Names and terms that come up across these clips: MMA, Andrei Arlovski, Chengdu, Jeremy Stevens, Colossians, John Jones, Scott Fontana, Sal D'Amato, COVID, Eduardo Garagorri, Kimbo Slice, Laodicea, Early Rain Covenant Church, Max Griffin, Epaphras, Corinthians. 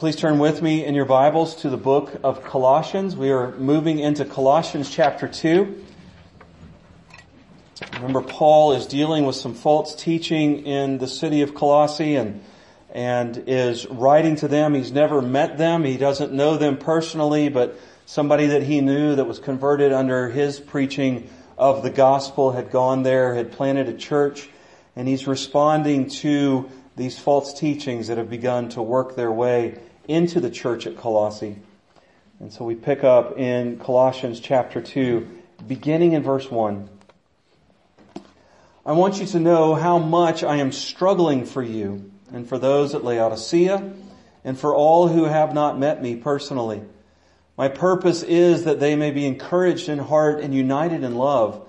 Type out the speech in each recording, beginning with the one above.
Please turn with me in your Bibles to the book of Colossians. We are moving into Colossians chapter 2. Remember, Paul is dealing with some false teaching in the city of Colossae and is writing to them. He's never met them. He doesn't know them personally, but somebody that he knew that was converted under his preaching of the gospel had gone there, had planted a church, and he's responding to these false teachings that have begun to work their way into the church at Colossae. And so we pick up in Colossians chapter 2, beginning in verse 1. I want you to know how much I am struggling for you and for those at Laodicea and for all who have not met me personally. My purpose is that they may be encouraged in heart and united in love,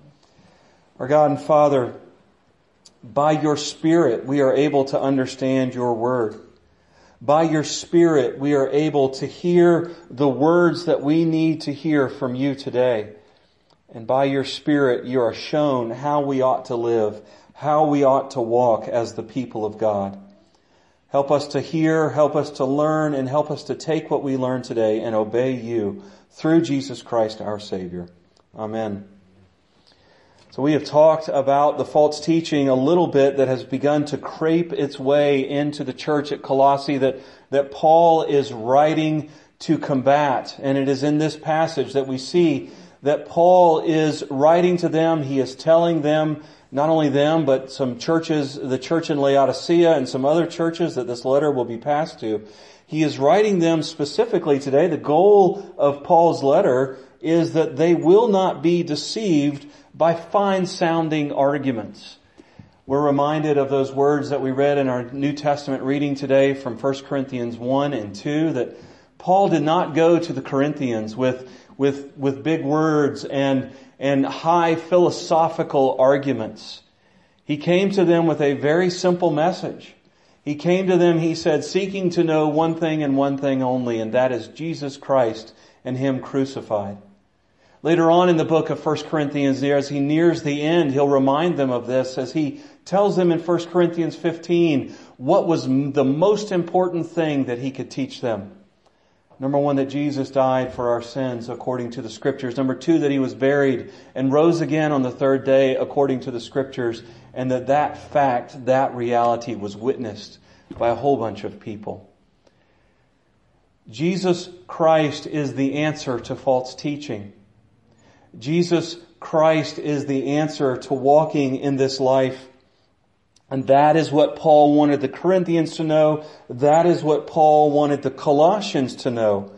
Our God and Father, by your Spirit, we are able to understand your word. By your Spirit, we are able to hear the words that we need to hear from you today. And by your Spirit, you are shown how we ought to live, how we ought to walk as the people of God. Help us to hear, help us to learn, and help us to take what we learn today and obey you through Jesus Christ, our Savior. Amen. So we have talked about the false teaching a little bit that has begun to creep its way into the church at Colossae that Paul is writing to combat. And it is in this passage that we see that Paul is writing to them. He is telling them, not only them, but some churches, the church in Laodicea and some other churches that this letter will be passed to. He is writing them specifically today. The goal of Paul's letter is that they will not be deceived by fine-sounding arguments. We're reminded of those words that we read in our New Testament reading today from 1 Corinthians 1 and 2, that Paul did not go to the Corinthians with big words and high philosophical arguments. He came to them with a very simple message. He came to them, he said, seeking to know one thing and one thing only, and that is Jesus Christ and Him crucified. Later on in the book of 1 Corinthians, as he nears the end, he'll remind them of this as he tells them in 1 Corinthians 15 what was the most important thing that he could teach them. Number one, that Jesus died for our sins according to the Scriptures. Number two, that He was buried and rose again on the third day according to the Scriptures, and that fact, that reality was witnessed by a whole bunch of people. Jesus Christ is the answer to false teaching. Jesus Christ is the answer to walking in this life. And that is what Paul wanted the Corinthians to know. That is what Paul wanted the Colossians to know.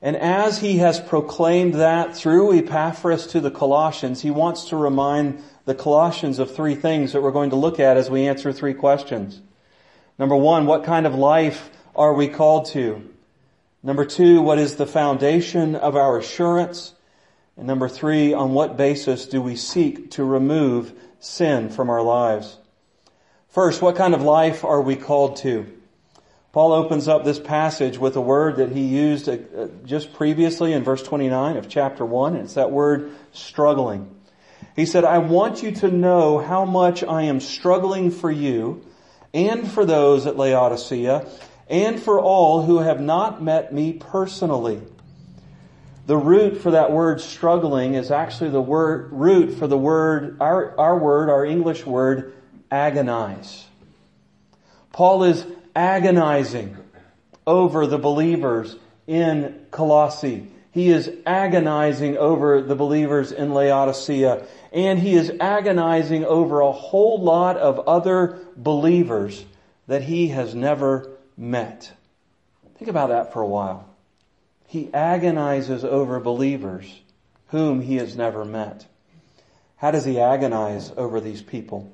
And as he has proclaimed that through Epaphras to the Colossians, he wants to remind the Colossians of three things that we're going to look at as we answer three questions. Number one, what kind of life are we called to? Number two, what is the foundation of our assurance? And number three, on what basis do we seek to remove sin from our lives? First, what kind of life are we called to? Paul opens up this passage with a word that he used just previously in verse 29 of chapter 1, and it's that word struggling. He said, I want you to know how much I am struggling for you and for those at Laodicea and for all who have not met me personally. The root for that word struggling is actually the word root for the word, our English word, agonize. Paul is agonizing over the believers in Colossae. He is agonizing over the believers in Laodicea. And he is agonizing over a whole lot of other believers that he has never met. Think about that for a while. He agonizes over believers whom he has never met. How does he agonize over these people?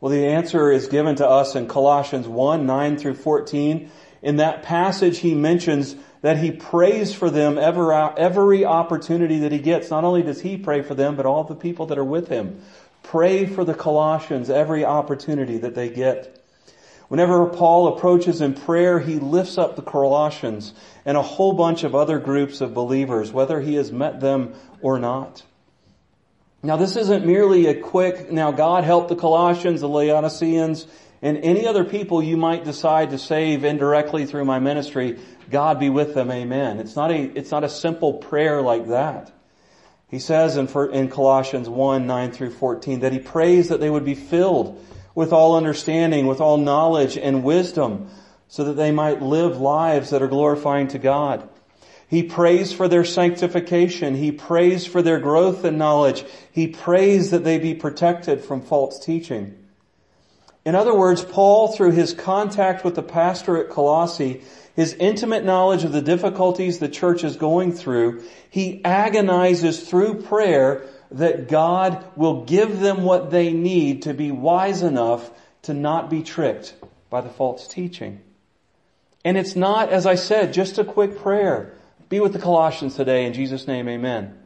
Well, the answer is given to us in Colossians 1:9 through 14. In that passage, he mentions that he prays for them every opportunity that he gets. Not only does he pray for them, but all the people that are with him. Pray for the Colossians every opportunity that they get. Whenever Paul approaches in prayer, he lifts up the Colossians and a whole bunch of other groups of believers, whether he has met them or not. Now, this isn't merely a quick, now God help the Colossians, the Laodiceans, and any other people you might decide to save indirectly through my ministry. God be with them, amen. It's not a simple prayer like that. He says in Colossians 1, 9 through 14, that he prays that they would be filled with all understanding, with all knowledge and wisdom, so that they might live lives that are glorifying to God. He prays for their sanctification. He prays for their growth in knowledge. He prays that they be protected from false teaching. In other words, Paul, through his contact with the pastor at Colossae, his intimate knowledge of the difficulties the church is going through, he agonizes through prayer that God will give them what they need to be wise enough to not be tricked by the false teaching. And it's not, as I said, just a quick prayer. Be with the Colossians today, in Jesus' name, amen.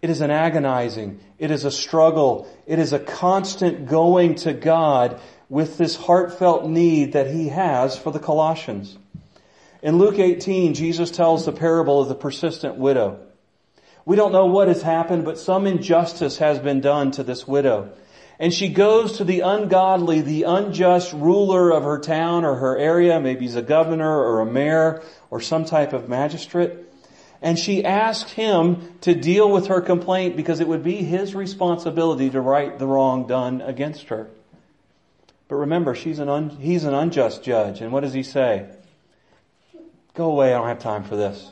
It is an agonizing, it is a struggle, it is a constant going to God with this heartfelt need that he has for the Colossians. In Luke 18, Jesus tells the parable of the persistent widow. We don't know what has happened, but some injustice has been done to this widow. And she goes to the ungodly, the unjust ruler of her town or her area, maybe he's a governor or a mayor or some type of magistrate. And she asked him to deal with her complaint because it would be his responsibility to right the wrong done against her. But remember, he's an unjust judge. And what does he say? Go away, I don't have time for this.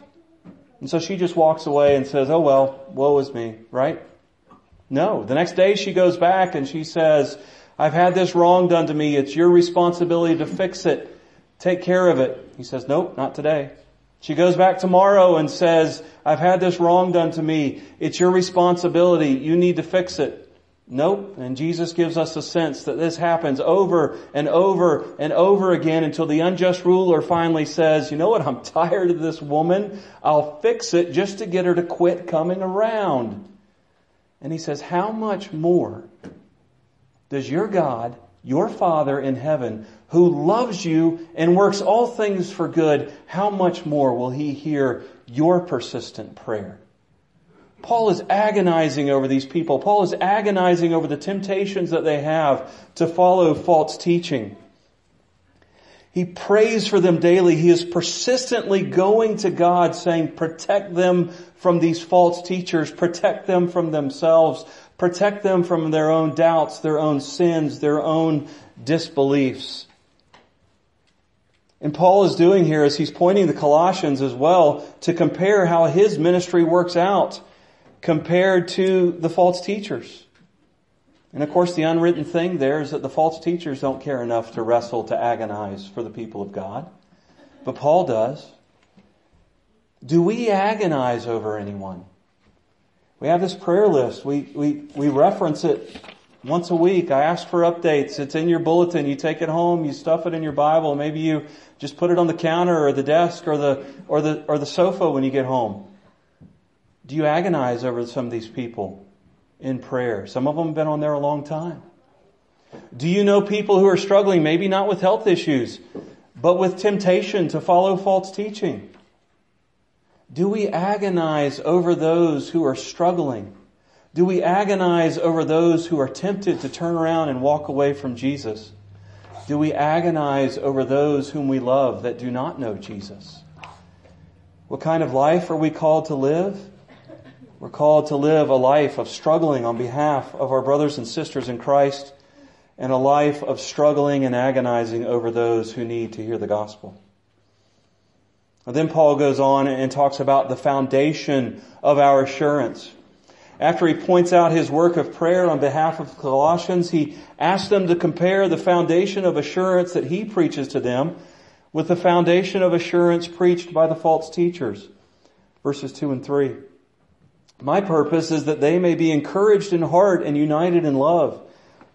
And so she just walks away and says, oh well, woe is me, right? No. The next day she goes back and she says, I've had this wrong done to me. It's your responsibility to fix it. Take care of it. He says, nope, not today. She goes back tomorrow and says, I've had this wrong done to me. It's your responsibility. You need to fix it. Nope. And Jesus gives us a sense that this happens over and over and over again until the unjust ruler finally says, you know what? I'm tired of this woman. I'll fix it just to get her to quit coming around. And he says, how much more does your God, your Father in heaven, who loves you and works all things for good, how much more will he hear your persistent prayer? Paul is agonizing over these people. Paul is agonizing over the temptations that they have to follow false teaching. He prays for them daily. He is persistently going to God saying, protect them from these false teachers. Protect them from themselves. Protect them from their own doubts, their own sins, their own disbeliefs. And Paul is doing here is he's pointing the Colossians as well to compare how his ministry works out compared to the false teachers. And of course, the unwritten thing there is that the false teachers don't care enough to wrestle, to agonize for the people of God. But Paul does. Do we agonize over anyone? We have this prayer list. We reference it once a week. I ask for updates. It's in your bulletin. You take it home. You stuff it in your Bible. Maybe you just put it on the counter or the desk or the sofa when you get home. Do you agonize over some of these people in prayer? Some of them have been on there a long time. Do you know people who are struggling, maybe not with health issues, but with temptation to follow false teaching? Do we agonize over those who are struggling? Do we agonize over those who are tempted to turn around and walk away from Jesus? Do we agonize over those whom we love that do not know Jesus? What kind of life are we called to live? We're called to live a life of struggling on behalf of our brothers and sisters in Christ, and a life of struggling and agonizing over those who need to hear the gospel. And then Paul goes on and talks about the foundation of our assurance. After he points out his work of prayer on behalf of Colossians, he asks them to compare the foundation of assurance that he preaches to them with the foundation of assurance preached by the false teachers. Verses 2 and 3. My purpose is that they may be encouraged in heart and united in love,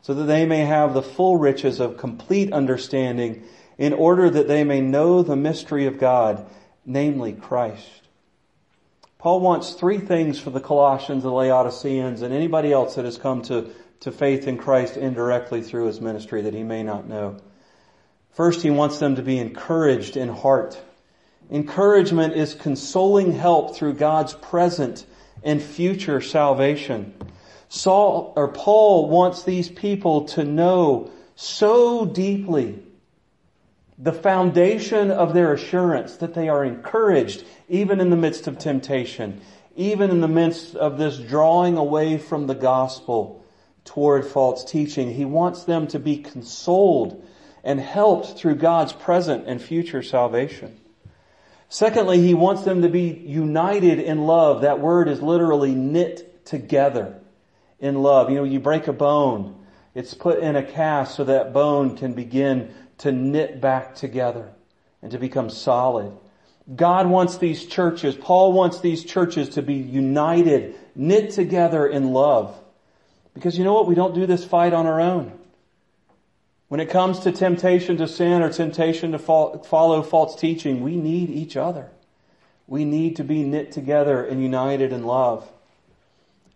so that they may have the full riches of complete understanding in order that they may know the mystery of God, namely Christ. Paul wants three things for the Colossians, the Laodiceans, and anybody else that has come to faith in Christ indirectly through his ministry that he may not know. First, he wants them to be encouraged in heart. Encouragement is consoling help through God's present and future salvation. Paul wants these people to know so deeply the foundation of their assurance that they are encouraged even in the midst of temptation, even in the midst of this drawing away from the gospel toward false teaching. He wants them to be consoled and helped through God's present and future salvation. Secondly, he wants them to be united in love. That word is literally knit together in love. You know, you break a bone, it's put in a cast so that bone can begin to knit back together and to become solid. God wants these churches, Paul wants these churches to be united, knit together in love. Because you know what? We don't do this fight on our own. When it comes to temptation to sin or temptation to follow false teaching, we need each other. We need to be knit together and united in love.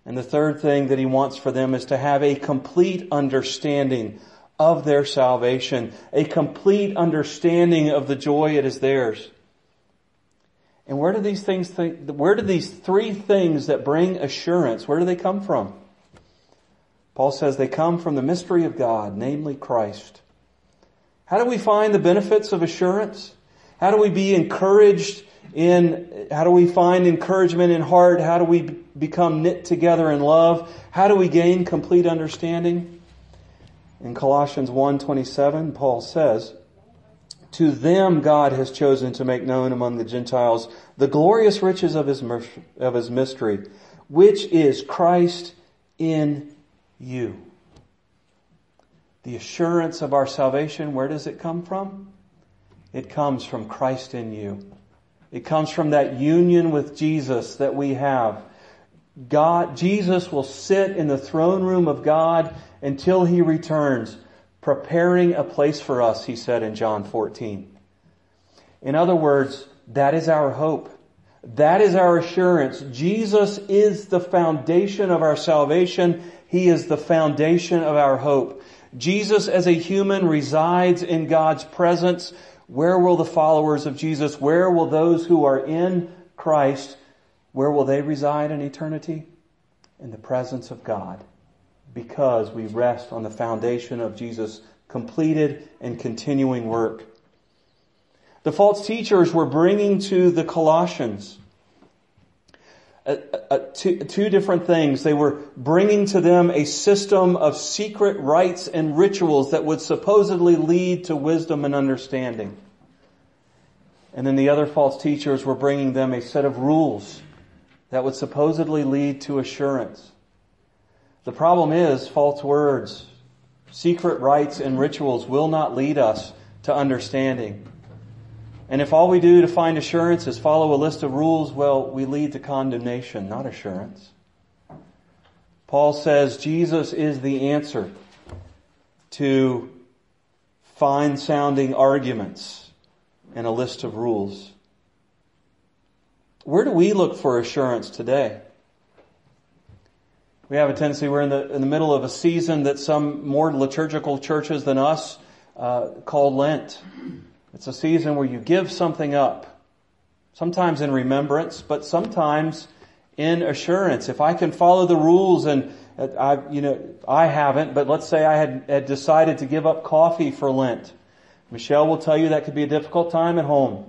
And the third thing that he wants for them is to have a complete understanding of their salvation, a complete understanding of the joy it is theirs. And where do these three things that bring assurance, where do they come from? Paul says they come from the mystery of God, namely Christ. How do we find the benefits of assurance? How do we be encouraged in, how do we find encouragement in heart? How do we become knit together in love? How do we gain complete understanding? In Colossians 1:27, Paul says, "To them God has chosen to make known among the Gentiles the glorious riches of his mystery, which is Christ in you." The assurance of our salvation, where does it come from? It comes from Christ in you. It comes from that union with Jesus that we have. Jesus will sit in the throne room of God until he returns, preparing a place for us, he said in John 14. In other words, that is our hope. That is our assurance. Jesus is the foundation of our salvation. He is the foundation of our hope. Jesus as a human resides in God's presence. Where will the followers of Jesus, where will those who are in Christ, where will they reside in eternity? In the presence of God, because we rest on the foundation of Jesus' completed and continuing work. The false teachers were bringing to the Colossians two different things. They were bringing to them a system of secret rites and rituals that would supposedly lead to wisdom and understanding. And then the other false teachers were bringing them a set of rules that would supposedly lead to assurance. The problem is false words, secret rites, and rituals will not lead us to understanding. And if all we do to find assurance is follow a list of rules, well, we lead to condemnation, not assurance. Paul says Jesus is the answer to fine-sounding arguments and a list of rules. Where do we look for assurance today? We have a tendency, we're in the middle of a season that some more liturgical churches than us call Lent. It's a season where you give something up, sometimes in remembrance, but sometimes in assurance. If I can follow the rules and I haven't, but let's say I had decided to give up coffee for Lent. Michelle will tell you that could be a difficult time at home.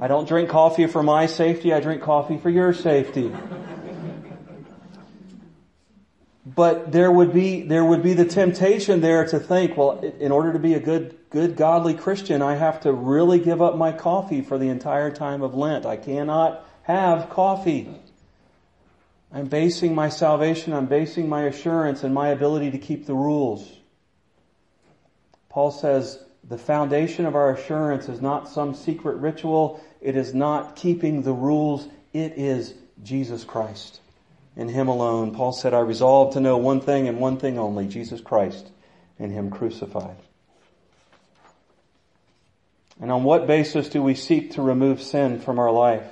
I don't drink coffee for my safety, I drink coffee for your safety. But there would be the temptation there to think, well, in order to be a good godly Christian, I have to really give up my coffee for the entire time of Lent. I cannot have coffee. I'm basing my salvation, I'm basing my assurance and my ability to keep the rules. Paul says the foundation of our assurance is not some secret ritual. It is not keeping the rules. It is Jesus Christ. In him alone, Paul said, I resolved to know one thing and one thing only, Jesus Christ and him crucified. And on what basis do we seek to remove sin from our life?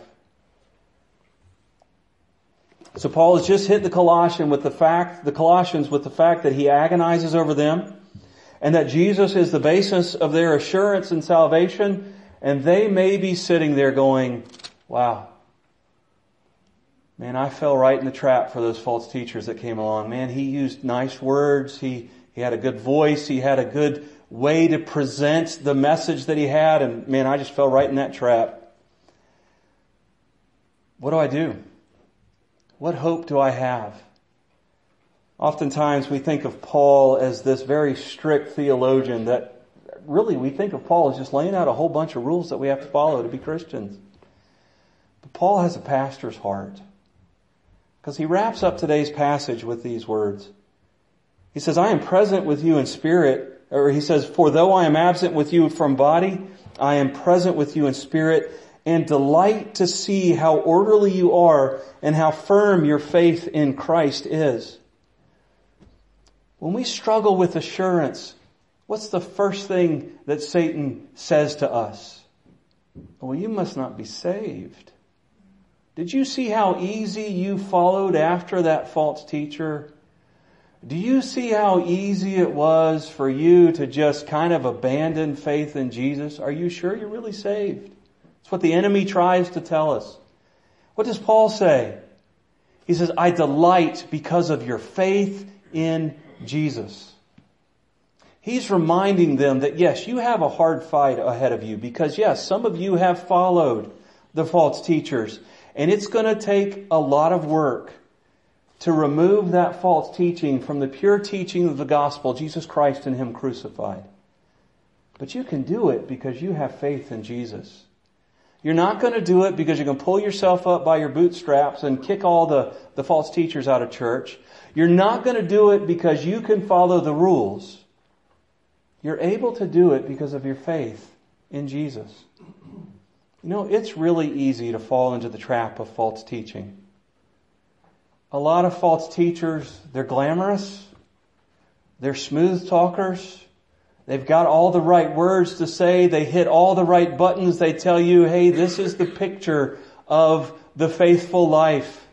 So Paul has just hit the Colossians with the fact that he agonizes over them and that Jesus is the basis of their assurance and salvation, and they may be sitting there going, wow, man, I fell right in the trap for those false teachers that came along. Man, he used nice words, he had a good voice, he had a good way to present the message that he had, and man, I just fell right in that trap. What do I do? What hope do I have? Oftentimes we think of Paul as this very strict theologian that really we think of Paul as just laying out a whole bunch of rules that we have to follow to be Christians. But Paul has a pastor's heart, because he wraps up today's passage with these words. He says, I am present with you in spirit, or he says, for though I am absent with you from body, I am present with you in spirit, and delight to see how orderly you are and how firm your faith in Christ is. When we struggle with assurance, what's the first thing that Satan says to us? Well, you must not be saved. Did you see how easy you followed after that false teacher? Do you see how easy it was for you to just kind of abandon faith in Jesus? Are you sure you're really saved? It's what the enemy tries to tell us. What does Paul say? He says, I delight because of your faith in Jesus. He's reminding them that yes, you have a hard fight ahead of you, because yes, some of you have followed the false teachers, and it's going to take a lot of work to remove that false teaching from the pure teaching of the gospel, Jesus Christ and Him crucified. But you can do it because you have faith in Jesus. You're not going to do it because you can pull yourself up by your bootstraps and kick all the false teachers out of church. You're not going to do it because you can follow the rules. You're able to do it because of your faith in Jesus. You know, it's really easy to fall into the trap of false teaching. A lot of false teachers, they're glamorous. They're smooth talkers. They've got all the right words to say. They hit all the right buttons. They tell you, hey, this is the picture of the faithful life.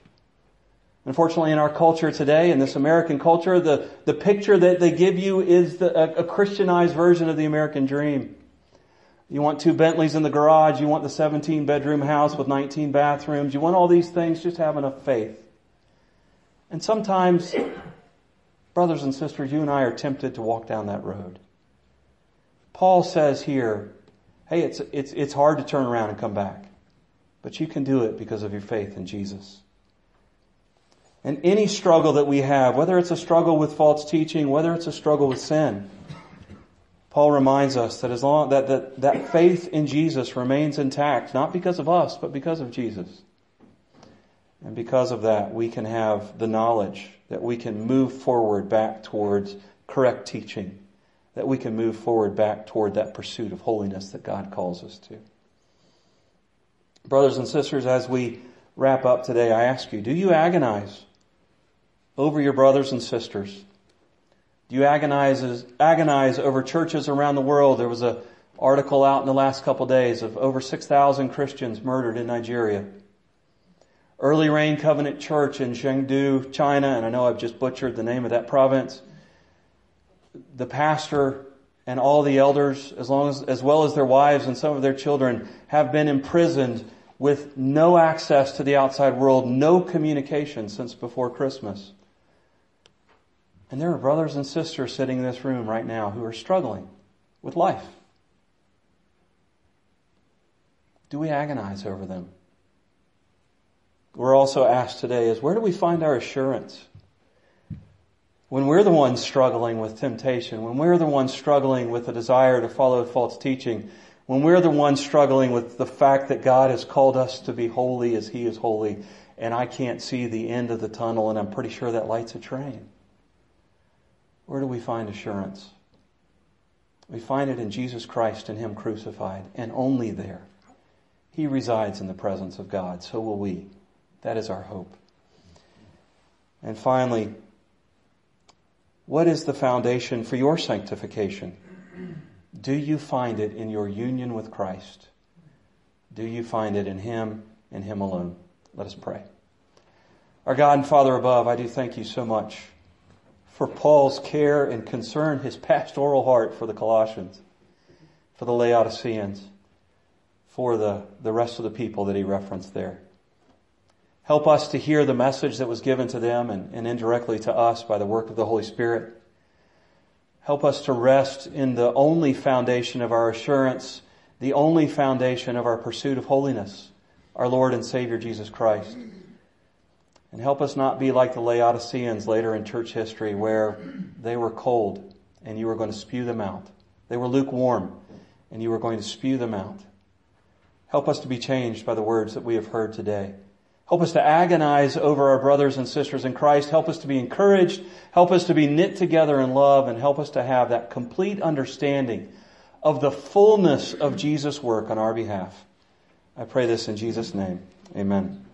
Unfortunately, in our culture today, in this American culture, the picture that they give you is a Christianized version of the American dream. You want 2 Bentleys in the garage. You want the 17-bedroom house with 19 bathrooms. You want all these things. Just have enough faith. And sometimes, brothers and sisters, you and I are tempted to walk down that road. Paul says here, hey, it's hard to turn around and come back, but you can do it because of your faith in Jesus. And any struggle that we have, whether it's a struggle with false teaching, whether it's a struggle with sin, Paul reminds us that as long that faith in Jesus remains intact, not because of us, but because of Jesus. And because of that, we can have the knowledge that we can move forward back towards correct teaching, that we can move forward back toward that pursuit of holiness that God calls us to. Brothers and sisters, as we wrap up today, I ask you, do you agonize over your brothers and sisters? Do you agonize over churches around the world? There was an article out in the last couple days of over 6,000 Christians murdered in Nigeria. Early Rain Covenant Church in Chengdu, China, and I know I've just butchered the name of that province, the pastor and all the elders, as well as their wives and some of their children, have been imprisoned with no access to the outside world, no communication since before Christmas. And there are brothers and sisters sitting in this room right now who are struggling with life. Do we agonize over them? We're also asked today is, where do we find our assurance? When we're the ones struggling with temptation, when we're the ones struggling with a desire to follow false teaching, when we're the ones struggling with the fact that God has called us to be holy as He is holy, and I can't see the end of the tunnel, and I'm pretty sure that light's a train. Where do we find assurance? We find it in Jesus Christ and Him crucified, and only there. He resides in the presence of God, so will we. That is our hope. And finally, what is the foundation for your sanctification? Do you find it in your union with Christ? Do you find it in Him and Him alone? Let us pray. Our God and Father above, I do thank you so much for Paul's care and concern, his pastoral heart for the Colossians, for the Laodiceans, for the rest of the people that he referenced there. Help us to hear the message that was given to them and indirectly to us by the work of the Holy Spirit. Help us to rest in the only foundation of our assurance, the only foundation of our pursuit of holiness, our Lord and Savior Jesus Christ. And help us not be like the Laodiceans later in church history where they were cold and you were going to spew them out. They were lukewarm and you were going to spew them out. Help us to be changed by the words that we have heard today. Help us to agonize over our brothers and sisters in Christ. Help us to be encouraged. Help us to be knit together in love, and help us to have that complete understanding of the fullness of Jesus' work on our behalf. I pray this in Jesus' name. Amen.